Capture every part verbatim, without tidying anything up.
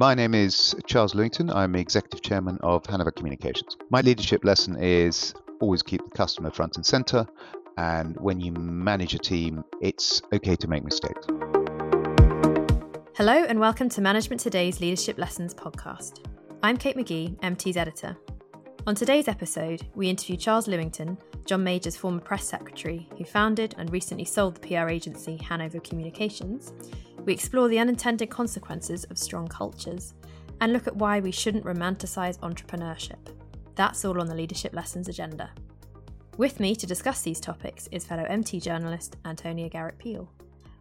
My name is Charles Lewington. I'm the Executive Chairman of Hanover Communications. My leadership lesson is always keep the customer front and center. And when you manage a team, it's okay to make mistakes. Hello and welcome to Management Today's Leadership Lessons podcast. I'm Kate McGee, M T's editor. On today's episode, we interview Charles Lewington, John Major's former press secretary, who founded and recently sold the P R agency Hanover Communications. We explore the unintended consequences of strong cultures and look at why we shouldn't romanticise entrepreneurship. That's all on the Leadership Lessons agenda. With me to discuss these topics is fellow M T journalist Antonia Garrett Peel.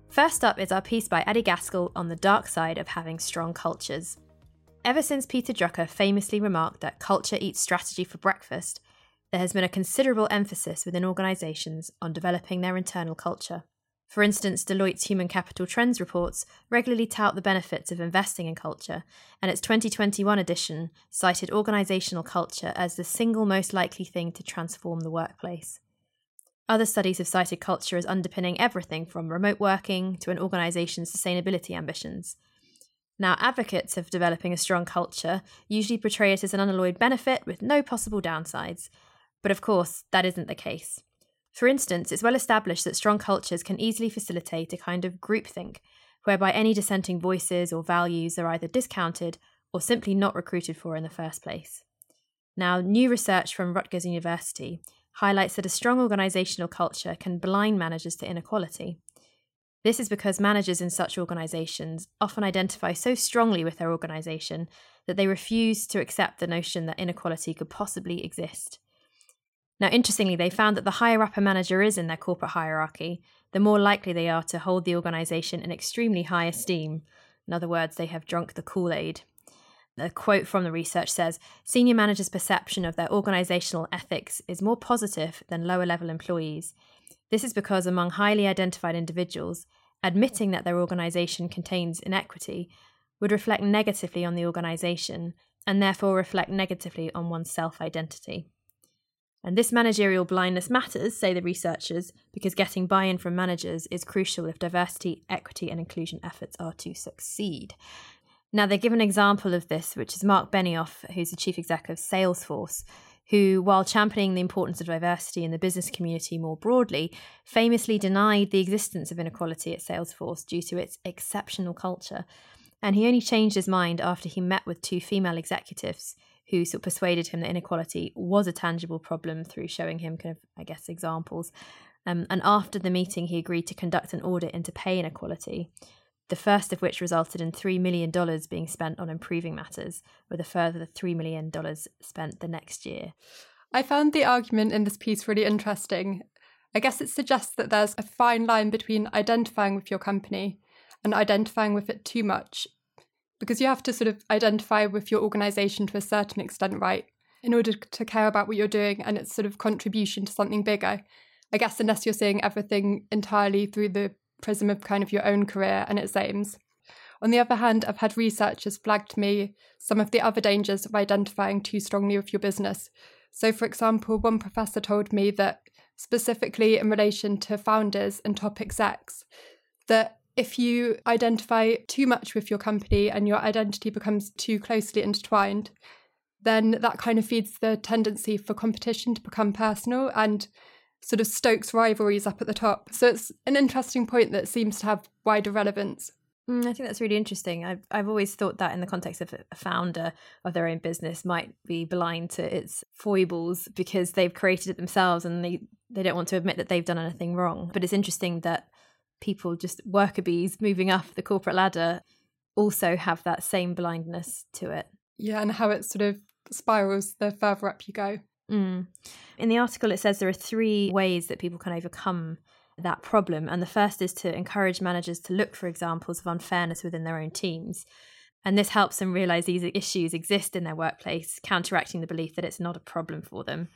First up is our piece by Eddie Gaskell on the dark side of having strong cultures. Ever since Peter Drucker famously remarked that culture eats strategy for breakfast, there has been a considerable emphasis within organisations on developing their internal culture. For instance, Deloitte's Human Capital Trends reports regularly tout the benefits of investing in culture, and its twenty twenty-one edition cited organisational culture as the single most likely thing to transform the workplace. Other studies have cited culture as underpinning everything from remote working to an organisation's sustainability ambitions. Now, advocates of developing a strong culture usually portray it as an unalloyed benefit with no possible downsides. But of course, that isn't the case. For instance, it's well established that strong cultures can easily facilitate a kind of groupthink, whereby any dissenting voices or values are either discounted or simply not recruited for in the first place. Now, new research from Rutgers University highlights that a strong organisational culture can blind managers to inequality. This is because managers in such organisations often identify so strongly with their organisation that they refuse to accept the notion that inequality could possibly exist. Now, interestingly, they found that the higher up a manager is in their corporate hierarchy, the more likely they are to hold the organisation in extremely high esteem. In other words, they have drunk the Kool-Aid. The quote from the research says, "Senior managers' perception of their organisational ethics is more positive than lower-level employees. This is because among highly identified individuals, admitting that their organisation contains inequity would reflect negatively on the organisation and therefore reflect negatively on one's self-identity." And this managerial blindness matters, say the researchers, because getting buy-in from managers is crucial if diversity, equity and inclusion efforts are to succeed. Now, they give an example of this, which is Mark Benioff, who's the chief exec of Salesforce, who, while championing the importance of diversity in the business community more broadly, famously denied the existence of inequality at Salesforce due to its exceptional culture. And he only changed his mind after he met with two female executives who sort of persuaded him that inequality was a tangible problem through showing him kind of, I guess, examples. Um, and after the meeting, he agreed to conduct an audit into pay inequality, the first of which resulted in three million dollars being spent on improving matters, with a further three million dollars spent the next year. I found the argument in this piece really interesting. I guess it suggests that there's a fine line between identifying with your company and identifying with it too much, because you have to sort of identify with your organisation to a certain extent, right, in order to care about what you're doing and its sort of contribution to something bigger. I guess unless you're seeing everything entirely through the prism of kind of your own career and its aims. On the other hand, I've had researchers flag to me some of the other dangers of identifying too strongly with your business. So, for example, one professor told me that specifically in relation to founders and top execs, that if you identify too much with your company and your identity becomes too closely intertwined, then that kind of feeds the tendency for competition to become personal and sort of stokes rivalries up at the top. So it's an interesting point that seems to have wider relevance. Mm, I think that's really interesting. I've, I've always thought that in the context of a founder of their own business might be blind to its foibles because they've created it themselves and they, they don't want to admit that they've done anything wrong. But it's interesting that people, just worker bees moving up the corporate ladder, also have that same blindness to it. Yeah, and how it sort of spirals the further up you go. Mm. In the article, it says there are three ways that people can overcome that problem. And the first is to encourage managers to look for examples of unfairness within their own teams. And this helps them realise these issues exist in their workplace, counteracting the belief that it's not a problem for them.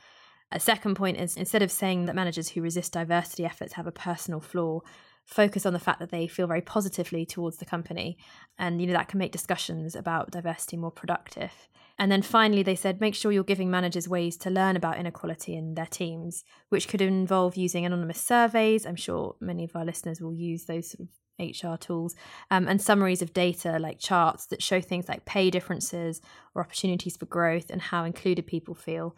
A second point is, instead of saying that managers who resist diversity efforts have a personal flaw, focus on the fact that they feel very positively towards the company. And, you know, that can make discussions about diversity more productive. And then finally, they said, make sure you're giving managers ways to learn about inequality in their teams, which could involve using anonymous surveys. I'm sure many of our listeners will use those sort of H R tools, um, and summaries of data like charts that show things like pay differences or opportunities for growth and how included people feel.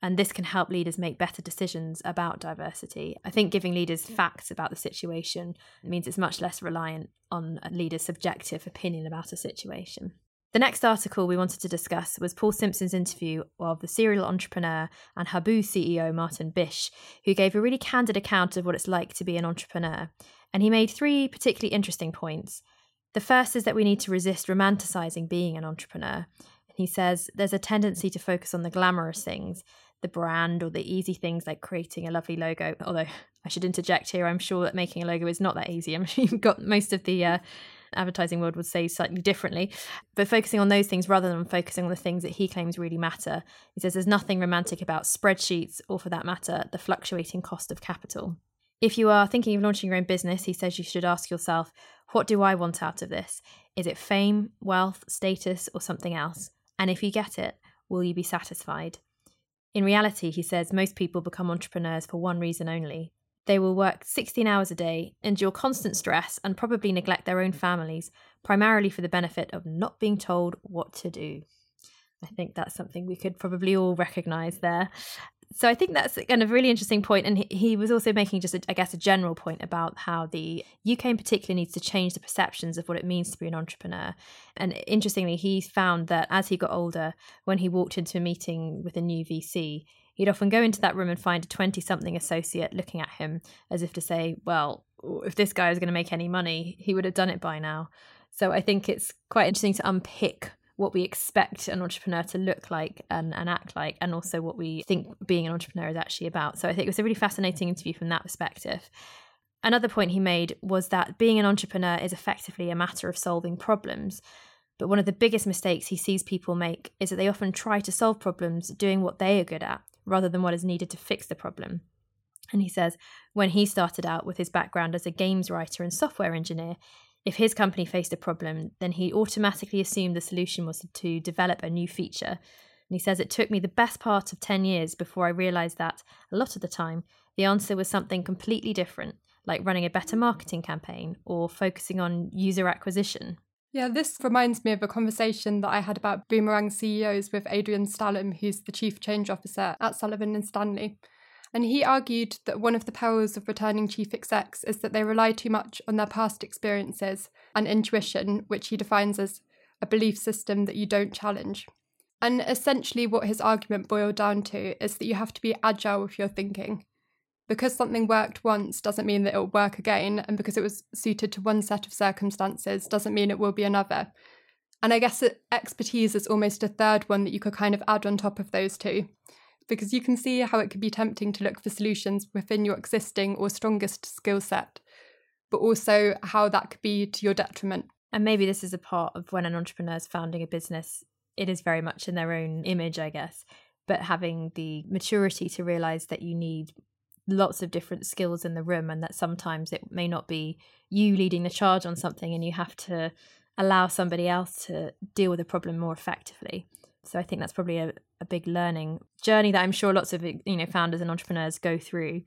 And this can help leaders make better decisions about diversity. I think giving leaders facts about the situation means it's much less reliant on a leader's subjective opinion about a situation. The next article we wanted to discuss was Paul Simpson's interview of the serial entrepreneur and Habu C E O Martin Bish, who gave a really candid account of what it's like to be an entrepreneur. And he made three particularly interesting points. The first is that we need to resist romanticising being an entrepreneur. And he says there's a tendency to focus on the glamorous things, the brand or the easy things like creating a lovely logo. Although I should interject here, I'm sure that making a logo is not that easy. I'm sure you've got most of the... Uh, advertising world would say slightly differently, but focusing on those things rather than focusing on the things that he claims really matter. He says there's nothing romantic about spreadsheets or, for that matter, the fluctuating cost of capital. If you are thinking of launching your own business, he says you should ask yourself, what do I want out of this? Is it fame, wealth, status, or something else? And if you get it, will you be satisfied? In reality, he says most people become entrepreneurs for one reason only. They will work sixteen hours a day, endure constant stress, and probably neglect their own families, primarily for the benefit of not being told what to do. I think that's something we could probably all recognise there. So I think that's kind of a really interesting point. And he was also making just, a, I guess, a general point about how the U K in particular needs to change the perceptions of what it means to be an entrepreneur. And interestingly, he found that as he got older, when he walked into a meeting with a new V C, he'd often go into that room and find a twenty-something associate looking at him as if to say, well, if this guy was going to make any money, he would have done it by now. So I think it's quite interesting to unpick what we expect an entrepreneur to look like and, and act like, and also what we think being an entrepreneur is actually about. So I think it was a really fascinating interview from that perspective. Another point he made was that being an entrepreneur is effectively a matter of solving problems. But one of the biggest mistakes he sees people make is that they often try to solve problems doing what they are good at, rather than what is needed to fix the problem. And he says, when he started out with his background as a games writer and software engineer, if his company faced a problem, then he automatically assumed the solution was to develop a new feature. And he says, it took me the best part of ten years before I realised that, a lot of the time, the answer was something completely different, like running a better marketing campaign or focusing on user acquisition. Yeah, this reminds me of a conversation that I had about boomerang C E Os with Adrian Stallum, who's the Chief Change Officer at Sullivan and Stanley. And he argued that one of the perils of returning chief execs is that they rely too much on their past experiences and intuition, which he defines as a belief system that you don't challenge. And essentially what his argument boiled down to is that you have to be agile with your thinking. Because something worked once doesn't mean that it'll work again, and because it was suited to one set of circumstances doesn't mean it will be another. And I guess expertise is almost a third one that you could kind of add on top of those two, because you can see how it could be tempting to look for solutions within your existing or strongest skill set, but also how that could be to your detriment. And maybe this is a part of when an entrepreneur is founding a business, it is very much in their own image, I guess, but having the maturity to realise that you need lots of different skills in the room, and that sometimes it may not be you leading the charge on something and you have to allow somebody else to deal with the problem more effectively. So I think that's probably a, a big learning journey that I'm sure lots of, you know, founders and entrepreneurs go through.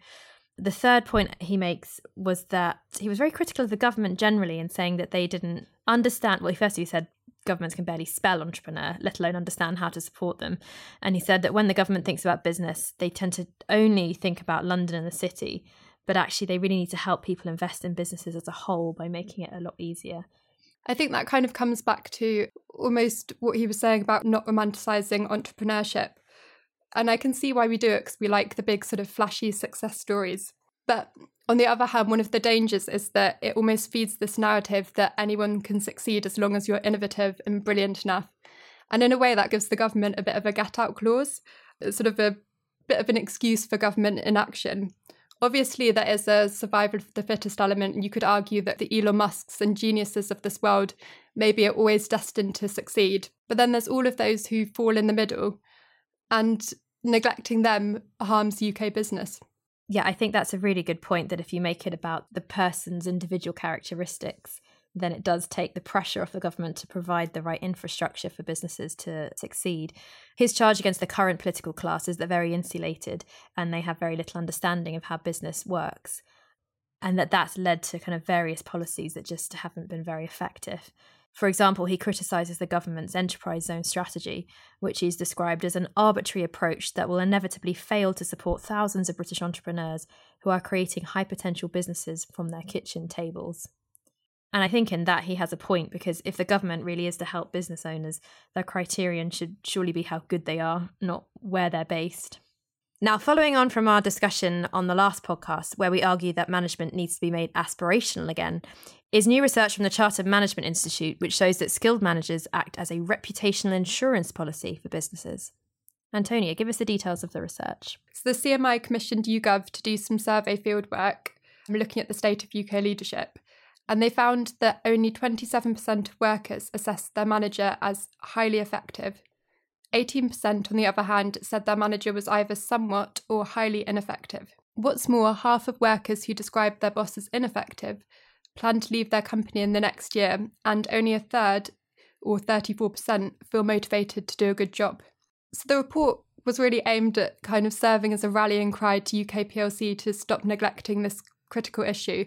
The third point he makes was that he was very critical of the government generally in saying that they didn't understand, well, first he said governments can barely spell entrepreneur, let alone understand how to support them. And he said that when the government thinks about business, they tend to only think about London and the city, but actually they really need to help people invest in businesses as a whole by making it a lot easier. I think that kind of comes back to almost what he was saying about not romanticising entrepreneurship. And I can see why we do it, because we like the big sort of flashy success stories. But on the other hand, one of the dangers is that it almost feeds this narrative that anyone can succeed as long as you're innovative and brilliant enough. And in a way, that gives the government a bit of a get-out clause. It's sort of a bit of an excuse for government inaction. Obviously, there is a survival of the fittest element, and you could argue that the Elon Musks and geniuses of this world maybe are always destined to succeed. But then there's all of those who fall in the middle, and neglecting them harms U K business. Yeah, I think that's a really good point, that if you make it about the person's individual characteristics, then it does take the pressure off the government to provide the right infrastructure for businesses to succeed. His charge against the current political class is they're very insulated and they have very little understanding of how business works. and that that's led to kind of various policies that just haven't been very effective. For example, he criticises the government's enterprise zone strategy, which is described as an arbitrary approach that will inevitably fail to support thousands of British entrepreneurs who are creating high-potential businesses from their kitchen tables. And I think in that he has a point, because if the government really is to help business owners, their criterion should surely be how good they are, not where they're based. Now, following on from our discussion on the last podcast, where we argue that management needs to be made aspirational again, is new research from the Chartered Management Institute, which shows that skilled managers act as a reputational insurance policy for businesses. Antonia, give us the details of the research. So the C M I commissioned YouGov to do some survey fieldwork looking at the state of U K leadership, and they found that only twenty-seven percent of workers assessed their manager as highly effective. eighteen percent, on the other hand, said their manager was either somewhat or highly ineffective. What's more, half of workers who described their boss as ineffective plan to leave their company in the next year, and only a third, or thirty-four percent, feel motivated to do a good job. So the report was really aimed at kind of serving as a rallying cry to U K P L C to stop neglecting this critical issue.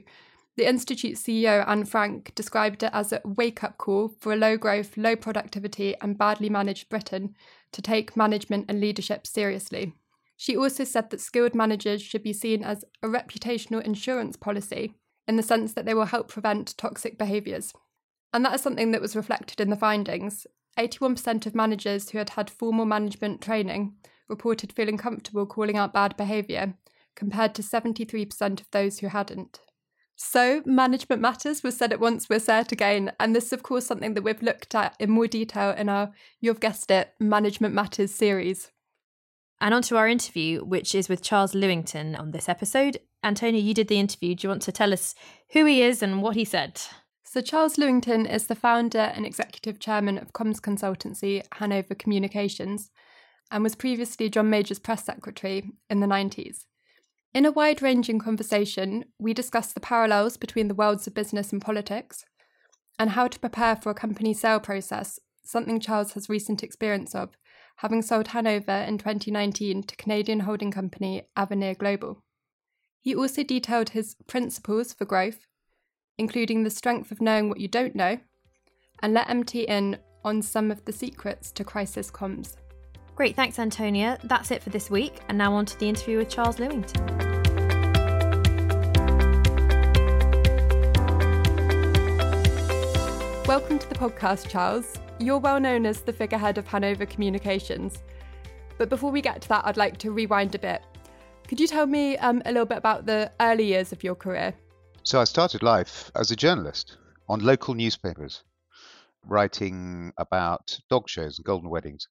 The Institute's C E O, Anne Frank, described it as a wake-up call for a low-growth, low-productivity and badly managed Britain to take management and leadership seriously. She also said that skilled managers should be seen as a reputational insurance policy, in the sense that they will help prevent toxic behaviours. And that is something that was reflected in the findings. eighty-one percent of managers who had had formal management training reported feeling comfortable calling out bad behaviour, compared to seventy-three percent of those who hadn't. So, management matters was said at once, we're set again, and this is of course something that we've looked at in more detail in our, you've guessed it, Management Matters series. And on to our interview, which is with Charles Lewington on this episode. Antonia, you did the interview. Do you want to tell us who he is and what he said? So Charles Lewington is the founder and executive chairman of comms consultancy Hanover Communications, and was previously John Major's press secretary in the nineties. In a wide-ranging conversation, we discussed the parallels between the worlds of business and politics, and how to prepare for a company sale process, something Charles has recent experience of, having sold Hanover in twenty nineteen to Canadian holding company Avenir Global. He also detailed his principles for growth, including the strength of knowing what you don't know, and let M T in on some of the secrets to crisis comms. Great, thanks Antonia. That's it for this week, and now on to the interview with Charles Lewington. Welcome to the podcast, Charles. You're well known as the figurehead of Hanover Communications. But before we get to that, I'd like to rewind a bit. Could you tell me um, a little bit about the early years of your career? So I started life as a journalist on local newspapers, writing about dog shows and golden weddings,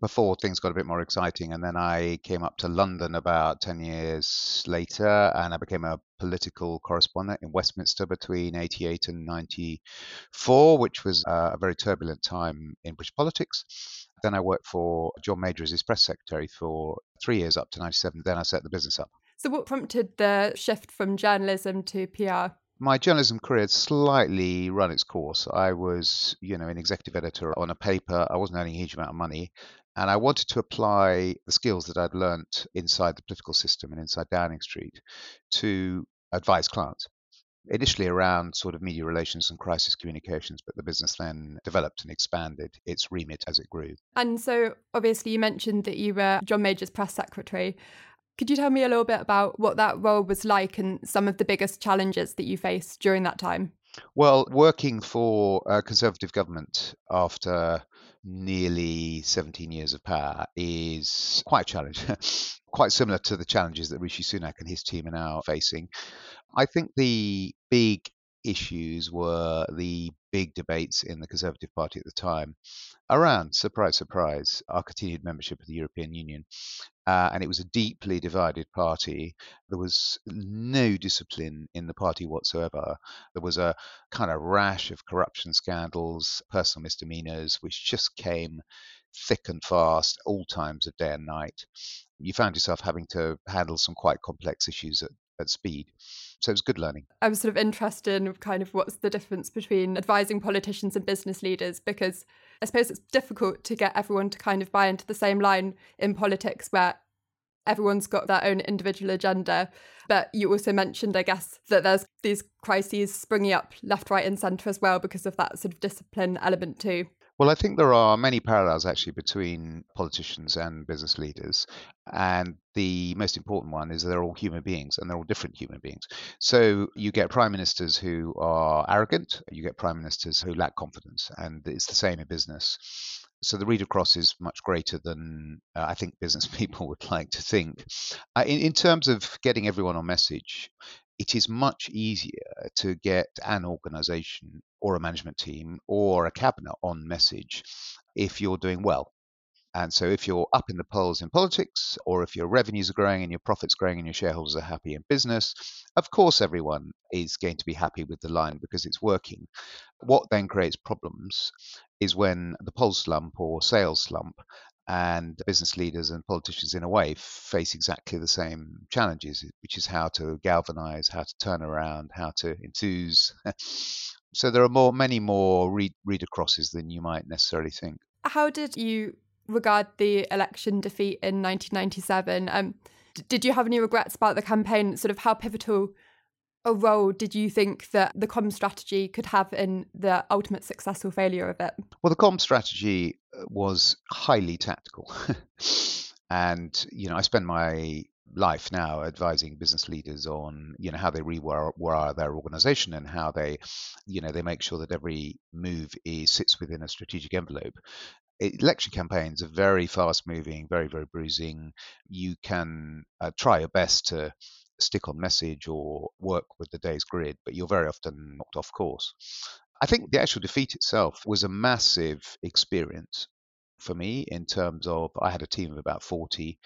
before things got a bit more exciting. And then I came up to London about ten years later, and I became a political correspondent in Westminster between eighty-eight and ninety-four, which was a very turbulent time in British politics. Then I worked for John Major as his press secretary for three years up to ninety-seven. Then I set the business up. So what prompted the shift from journalism to P R? My journalism career had slightly run its course. I was, you know, an executive editor on a paper. I wasn't earning a huge amount of money. And I wanted to apply the skills that I'd learnt inside the political system and inside Downing Street to advise clients, initially around sort of media relations and crisis communications, but the business then developed and expanded its remit as it grew. And so obviously you mentioned that you were John Major's press secretary. Could you tell me a little bit about what that role was like and some of the biggest challenges that you faced during that time? Well, working for a Conservative government after nearly seventeen years of power is quite a challenge, quite similar to the challenges that Rishi Sunak and his team are now facing. I think the big issues were the big debates in the Conservative Party at the time around, surprise, surprise, our continued membership of the European Union. Uh, and it was a deeply divided party. There was no discipline in the party whatsoever. There was a kind of rash of corruption scandals, personal misdemeanours, which just came thick and fast, all times of day and night. You found yourself having to handle some quite complex issues at, at speed. So it was good learning. I was sort of interested in kind of what's the difference between advising politicians and business leaders, because I suppose it's difficult to get everyone to kind of buy into the same line in politics, where Everyone's got their own individual agenda. But you also mentioned, I guess, that there's these crises springing up left, right and centre as well because of that sort of discipline element too. Well, I think there are many parallels actually between politicians and business leaders. And the most important one is they're all human beings and they're all different human beings. So you get prime ministers who are arrogant, you get prime ministers who lack confidence, and it's the same in business. So the read across is much greater than uh, I think business people would like to think. Uh, in, in terms of getting everyone on message, it is much easier to get an organisation or a management team or a cabinet on message if you're doing well. And so if you're up in the polls in politics, or if your revenues are growing and your profits growing and your shareholders are happy in business, of course everyone is going to be happy with the line because it's working. What then creates problems is when the polls slump or sales slump, and business leaders and politicians in a way face exactly the same challenges, which is how to galvanize, how to turn around, how to enthuse. So there are more, many more read, read acrosses than you might necessarily think. How did you regard the election defeat in nineteen ninety-seven? Um, did you have any regrets about the campaign? Sort of how pivotal a role did you think that the comm strategy could have in the ultimate success or failure of it? Well, the comm strategy was highly tactical. And, you know, I spend my life now advising business leaders on, you know, how they rewire their organization and how they, you know, they make sure that every move is, sits within a strategic envelope. Election campaigns are very fast moving, very, very bruising. You can uh, try your best to stick on message or work with the day's grid, but you're very often knocked off course. I think the actual defeat itself was a massive experience for me in terms of I had a team of about forty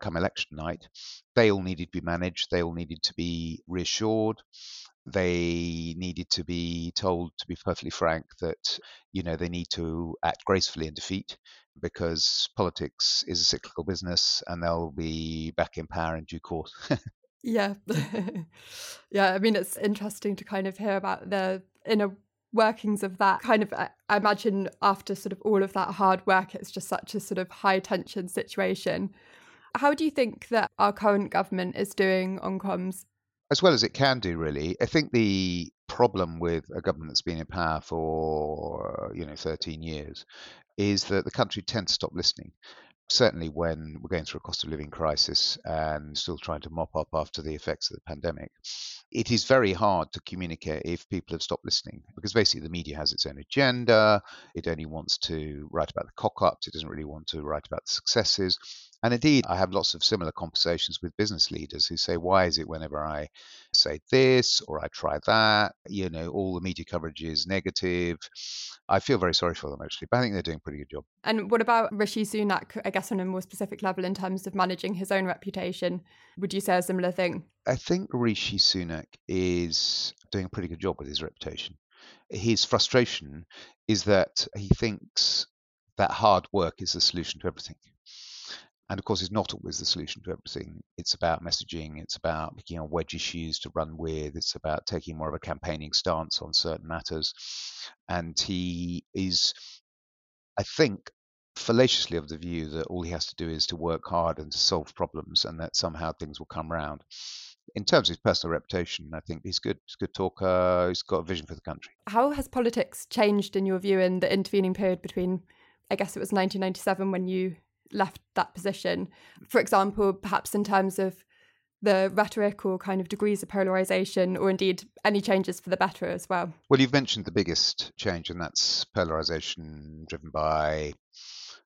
come election night. They all needed to be managed. They all needed to be reassured. They needed to be told, to be perfectly frank, that, you know, they need to act gracefully in defeat because politics is a cyclical business and they'll be back in power in due course. Yeah. Yeah, I mean, it's interesting to kind of hear about the inner workings of that. Kind of, I imagine after sort of all of that hard work, it's just such a sort of high tension situation. How do you think that our current government is doing on comms? As well as it can do, really. I think the problem with a government that's been in power for, you know, thirteen years is that the country tends to stop listening. Certainly when we're going through a cost of living crisis and still trying to mop up after the effects of the pandemic, it is very hard to communicate if people have stopped listening, because basically the media has its own agenda. It only wants to write about the cock-ups. It doesn't really want to write about the successes. And indeed, I have lots of similar conversations with business leaders who say, why is it whenever I say this or I try that, you know, all the media coverage is negative? I feel very sorry for them, actually, but I think they're doing a pretty good job. And what about Rishi Sunak, I guess, on a more specific level in terms of managing his own reputation? Would you say a similar thing? I think Rishi Sunak is doing a pretty good job with his reputation. His frustration is that he thinks that hard work is the solution to everything. And of course, it's not always the solution to everything. It's about messaging. It's about picking on wedge issues to run with. It's about taking more of a campaigning stance on certain matters. And he is, I think, fallaciously of the view that all he has to do is to work hard and to solve problems and that somehow things will come round. In terms of his personal reputation, I think he's good. He's a good talker. He's got a vision for the country. How has politics changed, in your view, in the intervening period between, I guess it was nineteen ninety-seven when you left that position, for example, perhaps in terms of the rhetoric or kind of degrees of polarisation, or indeed any changes for the better as well? Well, you've mentioned the biggest change, and that's polarisation driven by,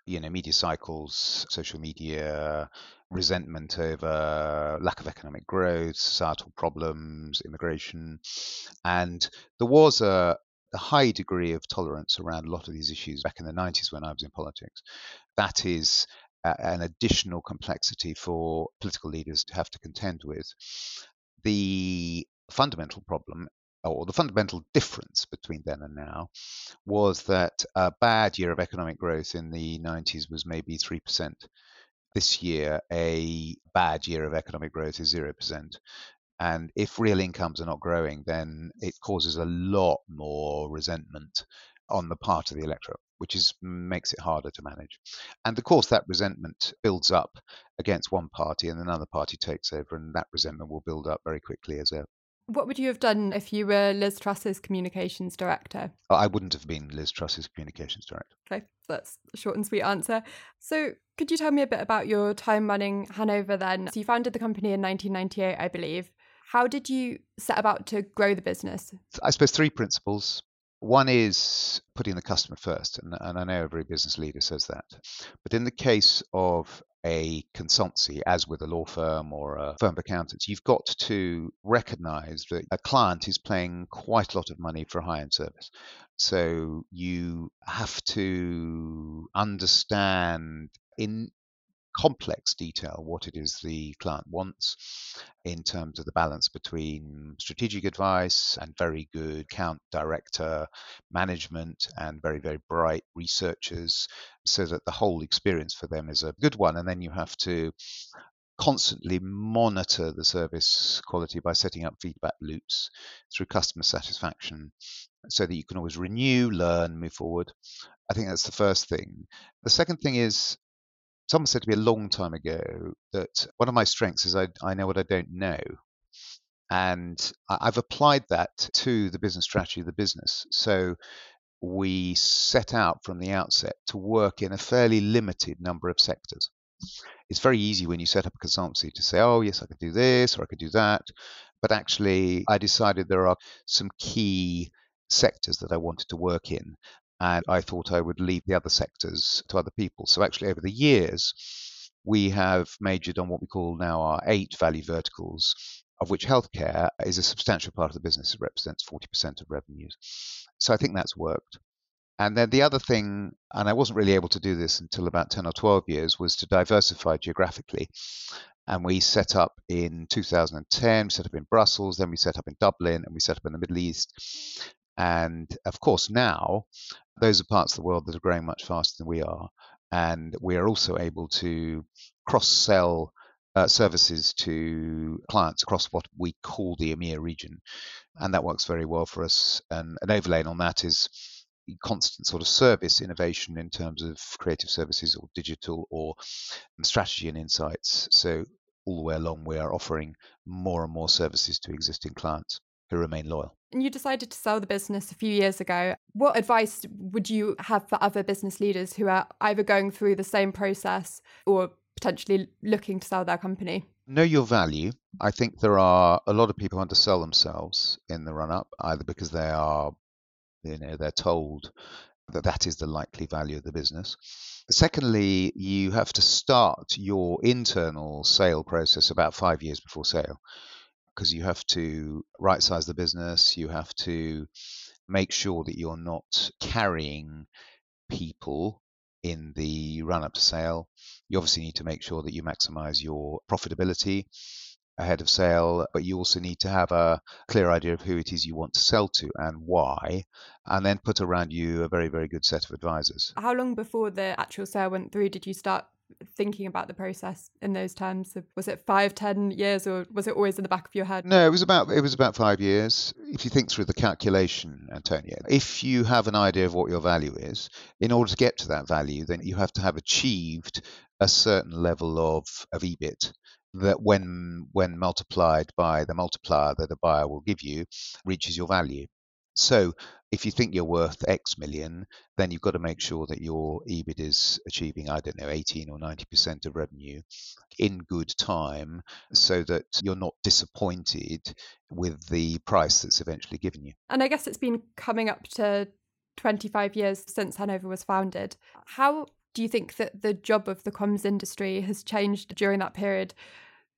you know, media cycles, social media, resentment over lack of economic growth, societal problems, immigration. And there was a The high degree of tolerance around a lot of these issues back in the nineties when I was in politics. That is uh, an additional complexity for political leaders to have to contend with. The fundamental problem, or the fundamental difference between then and now, was that a bad year of economic growth in the nineties was maybe three percent. This year, a bad year of economic growth is zero percent. And if real incomes are not growing, then it causes a lot more resentment on the part of the electorate, which is makes it harder to manage. And of course, that resentment builds up against one party and another party takes over, and that resentment will build up very quickly as a What would you have done if you were Liz Truss's communications director? I wouldn't have been Liz Truss's communications director. Okay, that's a short and sweet answer. So could you tell me a bit about your time running Hanover then? So you founded the company in nineteen ninety-eight, I believe. How did you set about to grow the business? I suppose three principles. One is putting the customer first, and, and I know every business leader says that. But in the case of a consultancy, as with a law firm or a firm of accountants, you've got to recognize that a client is paying quite a lot of money for a high-end service. So you have to understand in complex detail what it is the client wants in terms of the balance between strategic advice and very good account director management and very, very bright researchers, so that the whole experience for them is a good one. And then you have to constantly monitor the service quality by setting up feedback loops through customer satisfaction so that you can always renew, learn, move forward. I think that's the first thing. The second thing is, someone said to me a long time ago that one of my strengths is I, I know what I don't know. And I've applied that to the business strategy of the business. So we set out from the outset to work in a fairly limited number of sectors. It's very easy when you set up a consultancy to say, oh, yes, I could do this or I could do that. But actually, I decided there are some key sectors that I wanted to work in. And I thought I would leave the other sectors to other people. So actually, over the years, we have majored on what we call now our eight value verticals, of which healthcare is a substantial part of the business. It represents forty percent of revenues. So I think that's worked. And then the other thing, and I wasn't really able to do this until about ten or twelve years, was to diversify geographically. And we set up in two thousand ten, we set up in Brussels, then we set up in Dublin, and we set up in the Middle East. And of course, now those are parts of the world that are growing much faster than we are. And we are also able to cross-sell uh, services to clients across what we call the EMEA region. And that works very well for us. And an overlay on that is constant sort of service innovation in terms of creative services or digital or strategy and insights. So all the way along, we are offering more and more services to existing clients who remain loyal. And you decided to sell the business a few years ago. What advice would you have for other business leaders who are either going through the same process or potentially looking to sell their company? Know your value. I think there are a lot of people who undersell themselves in the run-up, either because they are, you know, they're told that that is the likely value of the business. Secondly, you have to start your internal sale process about five years before sale, because you have to right-size the business. You have to make sure that you're not carrying people in the run-up to sale. You obviously need to make sure that you maximize your profitability ahead of sale, but you also need to have a clear idea of who it is you want to sell to and why, and then put around you a very, very good set of advisors. How long before the actual sale went through did you start thinking about the process in those terms? Was it five, ten years, or was it always in the back of your head? No, it was about it was about five years. If you think through the calculation, Antonia, if you have an idea of what your value is, in order to get to that value, then you have to have achieved a certain level of, of EBIT that when when multiplied by the multiplier that a buyer will give you, reaches your value. So if you think you're worth X million, then you've got to make sure that your EBIT is achieving, I don't know, eighteen or ninety percent of revenue in good time, so that you're not disappointed with the price that's eventually given you. And I guess it's been coming up to twenty-five years since Hanover was founded. How do you think that the job of the comms industry has changed during that period?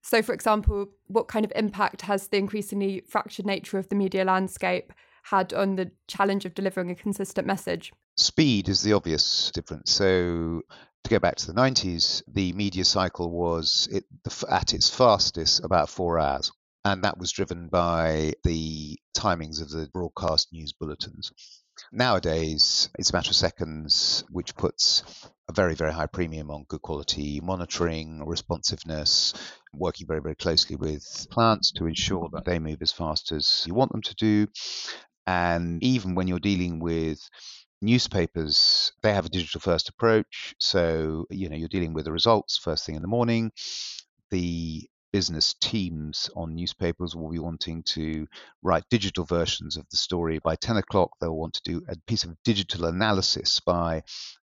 So, for example, what kind of impact has the increasingly fractured nature of the media landscape had on the challenge of delivering a consistent message? Speed is the obvious difference. So to go back to the nineties, the media cycle was it, at its fastest about four hours. And that was driven by the timings of the broadcast news bulletins. Nowadays, it's a matter of seconds, which puts a very, very high premium on good quality monitoring, responsiveness, working very, very closely with clients to ensure that they move as fast as you want them to do. And even when you're dealing with Newspapers, they have a digital-first approach. So, you know, you're dealing with the results first thing in the morning. The business teams on newspapers will be wanting to write digital versions of the story by ten o'clock. They'll want to do a piece of digital analysis by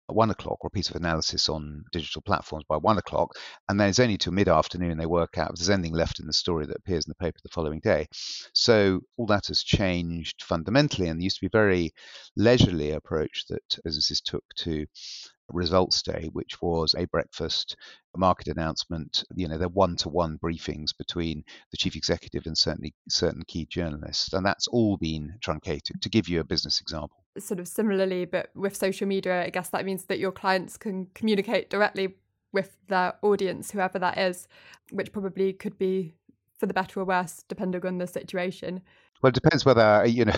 one o'clock or a piece of analysis on digital platforms by one o'clock. And then it's only till mid-afternoon they work out if there's anything left in the story that appears in the paper the following day. So all that has changed fundamentally, and there used to be a very leisurely approach that businesses took to results day, which was a breakfast, a market announcement, you know, they're one-to-one briefings between the chief executive and certainly certain key journalists. And that's all been truncated, to give you a business example. Sort of similarly, but with social media, I guess that means that your clients can communicate directly with their audience, whoever that is, which probably could be for the better or worse, depending on the situation. Well, it depends whether, you know,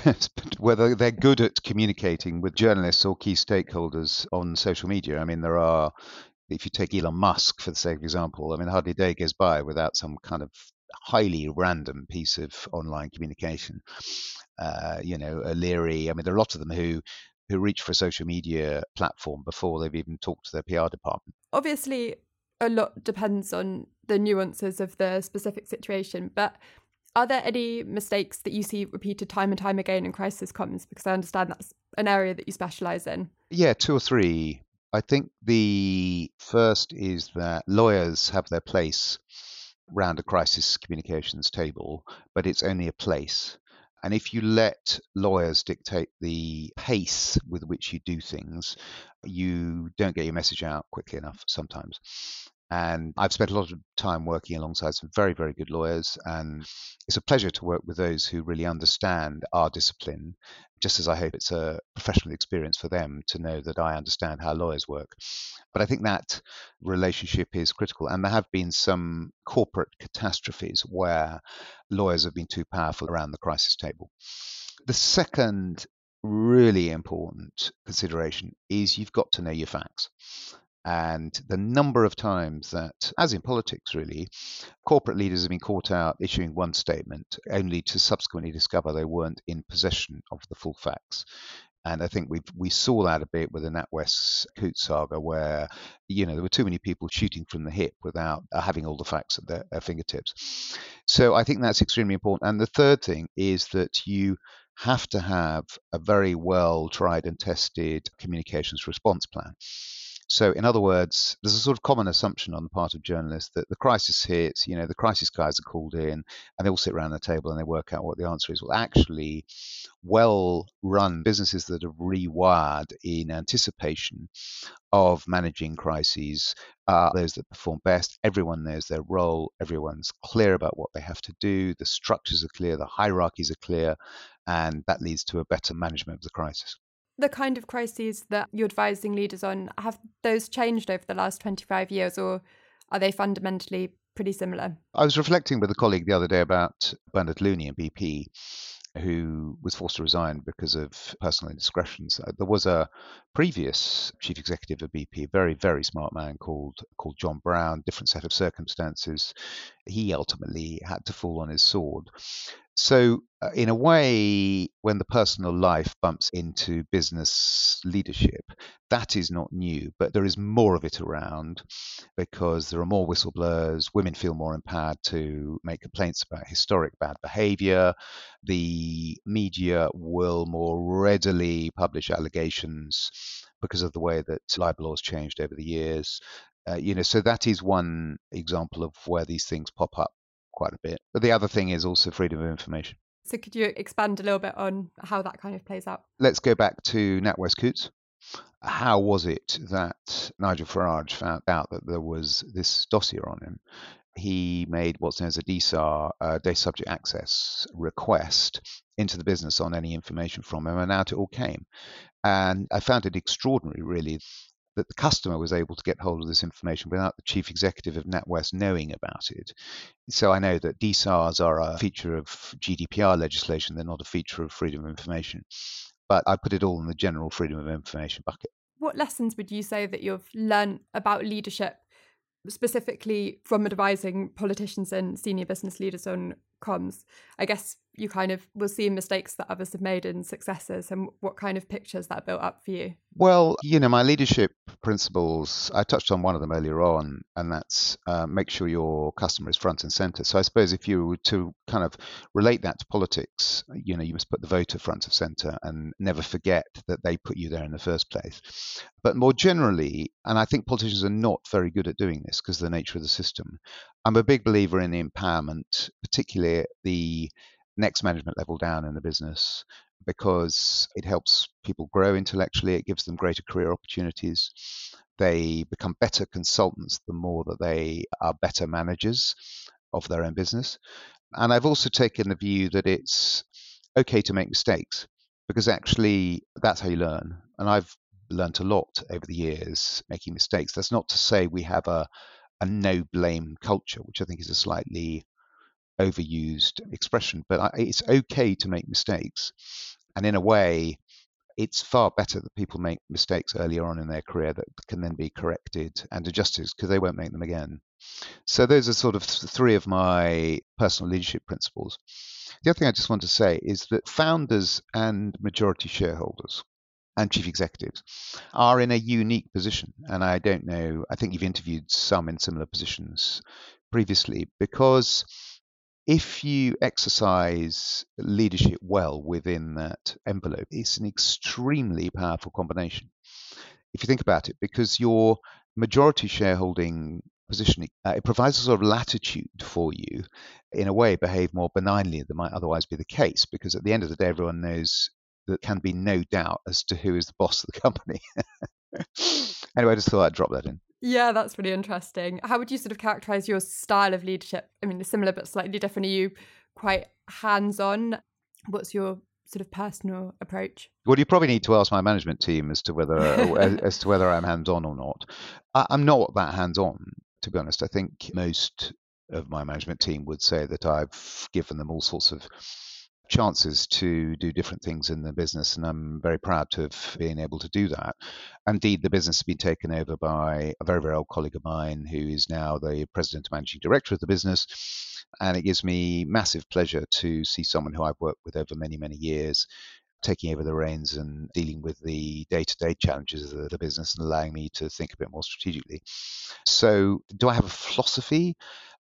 whether they're good at communicating with journalists or key stakeholders on social media. I mean, there are, if you take Elon Musk, for the sake of example, I mean, hardly a day goes by without some kind of highly random piece of online communication. Uh, you know, O'Leary, I mean, there are a lot of them who, who reach for a social media platform before they've even talked to their P R department. Obviously, a lot depends on the nuances of the specific situation, but are there any mistakes that you see repeated time and time again in crisis comms? Because I understand that's an area that you specialise in. Yeah, two or three. I think the first is that lawyers have their place around a crisis communications table, but it's only a place. And if you let lawyers dictate the pace with which you do things, you don't get your message out quickly enough sometimes. And I've spent a lot of time working alongside some very, very good lawyers. And it's a pleasure to work with those who really understand our discipline, just as I hope it's a professional experience for them to know that I understand how lawyers work. But I think that relationship is critical. And there have been some corporate catastrophes where lawyers have been too powerful around the crisis table. The second really important consideration is you've got to know your facts. And the number of times that, as in politics really, corporate leaders have been caught out issuing one statement only to subsequently discover they weren't in possession of the full facts. And I think we we saw that a bit with the NatWest Coutts saga, where, you know, there were too many people shooting from the hip without having all the facts at their, their fingertips. So I think that's extremely important. And the third thing is that you have to have a very well tried and tested communications response plan. So in other words, there's a sort of common assumption on the part of journalists that the crisis hits, you know, the crisis guys are called in and they all sit around the table and they work out what the answer is. Well, actually, well-run businesses that are rewired in anticipation of managing crises are those that perform best. Everyone knows their role. Everyone's clear about what they have to do. The structures are clear. The hierarchies are clear. And that leads to a better management of the crisis. The kind of crises that you're advising leaders on, have those changed over the last twenty-five years, or are they fundamentally pretty similar? I was reflecting with a colleague the other day about Bernard Looney and B P, who was forced to resign because of personal indiscretions. There was a previous chief executive of B P, a very, very smart man called called John Brown, different set of circumstances. He ultimately had to fall on his sword. So uh, in a way, when the personal life bumps into business leadership, that is not new, but there is more of it around because there are more whistleblowers. Women feel more empowered to make complaints about historic bad behavior. The media will more readily publish allegations because of the way that libel laws changed over the years. Uh, you know, so that is one example of where these things pop up quite a bit. But the other thing is also freedom of information. So could you expand a little bit on how that kind of plays out? Let's go back to NatWest Coutts. How was it that Nigel Farage found out that there was this dossier on him? He made what's known as a D S A R, uh, data subject access request into the business on any information from him, and out it all came. And I found it extraordinary, really, that the customer was able to get hold of this information without the chief executive of NatWest knowing about it. So I know that D S A Rs are a feature of G D P R legislation. They're not a feature of freedom of information. But I put it all in the general freedom of information bucket. What lessons would you say that you've learned about leadership, specifically from advising politicians and senior business leaders on comms? I guess you kind of will see mistakes that others have made and successes, and what kind of pictures that built up for you? Well, you know, my leadership principles, I touched on one of them earlier on, and that's uh, make sure your customer is front and center. So I suppose if you were to kind of relate that to politics, you know, you must put the voter front of center and never forget that they put you there in the first place. But more generally, and I think politicians are not very good at doing this because of the nature of the system, I'm a big believer in empowerment, particularly the next management level down in the business, because it helps people grow intellectually, it gives them greater career opportunities, they become better consultants the more that they are better managers of their own business. And I've also taken the view that it's okay to make mistakes, because actually that's how you learn. And I've learned a lot over the years making mistakes. That's not to say we have a, a no blame culture, which I think is a slightly overused expression, but it's okay to make mistakes. And in a way, it's far better that people make mistakes earlier on in their career that can then be corrected and adjusted, because they won't make them again. So those are sort of three of my personal leadership principles. The other thing I just want to say is that founders and majority shareholders and chief executives are in a unique position. And I don't know, I think you've interviewed some in similar positions previously, because if you exercise leadership well within that envelope, it's an extremely powerful combination, if you think about it, because your majority shareholding position, uh, it provides a sort of latitude for you, in a way, behave more benignly than might otherwise be the case, because at the end of the day, everyone knows that can be no doubt as to who is the boss of the company. Anyway, I just thought I'd drop that in. Yeah, that's really interesting. How would you sort of characterize your style of leadership? I mean, similar but slightly different. Are you quite hands-on? What's your sort of personal approach? Well, you probably need to ask my management team as to whether as to whether I'm hands-on or not. I'm not that hands-on, to be honest. I think most of my management team would say that I've given them all sorts of chances to do different things in the business, and I'm very proud to have been able to do that. Indeed, the business has been taken over by a very, very old colleague of mine who is now the president and managing director of the business, and it gives me massive pleasure to see someone who I've worked with over many, many years taking over the reins and dealing with the day-to-day challenges of the business and allowing me to think a bit more strategically. So do I have a philosophy?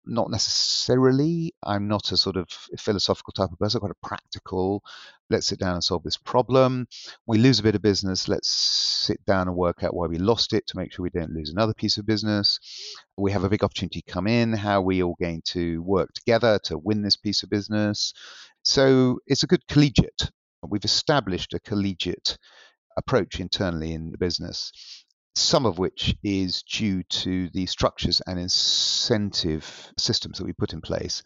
Not necessarily. I'm not a sort of philosophical type of person, quite a practical, let's sit down and solve this problem. We lose a bit of business, let's sit down and work out why we lost it to make sure we don't lose another piece of business. We have a big opportunity come in, how are we all going to work together to win this piece of business? So it's a good collegiate. We've established a collegiate approach internally in the business, some of which is due to the structures and incentive systems that we put in place.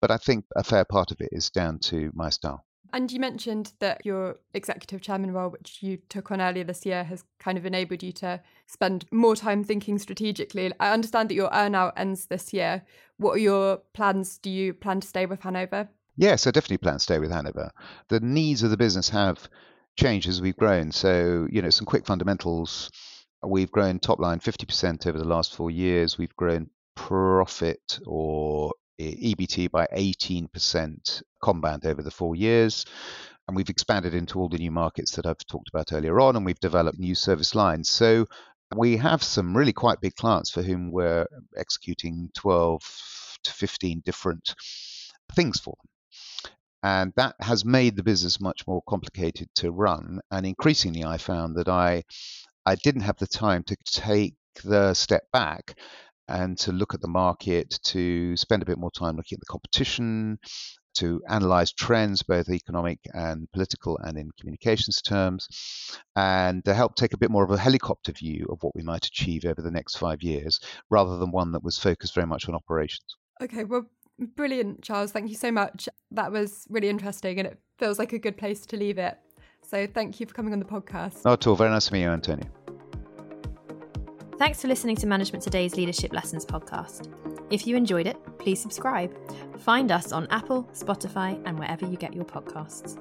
But I think a fair part of it is down to my style. And you mentioned that your executive chairman role, which you took on earlier this year, has kind of enabled you to spend more time thinking strategically. I understand that your earnout ends this year. What are your plans? Do you plan to stay with Hanover? Yes, I definitely plan to stay with Hanover. The needs of the business have changed as we've grown. So, you know, some quick fundamentals. We've grown top line fifty percent over the last four years. We've grown profit or E B T by eighteen percent compound over the four years. And we've expanded into all the new markets that I've talked about earlier on, and we've developed new service lines. So we have some really quite big clients for whom we're executing twelve to fifteen different things for them. And that has made the business much more complicated to run. And increasingly, I found that I I didn't have the time to take the step back and to look at the market, to spend a bit more time looking at the competition, to analyze trends, both economic and political and in communications terms, and to help take a bit more of a helicopter view of what we might achieve over the next five years, rather than one that was focused very much on operations. Okay, well, brilliant, Charles. Thank you so much. That was really interesting, and it feels like a good place to leave it. So thank you for coming on the podcast. Not at all. Very nice to meet you, Antonia. Thanks for listening to Management Today's Leadership Lessons podcast. If you enjoyed it, please subscribe. Find us on Apple, Spotify, and wherever you get your podcasts.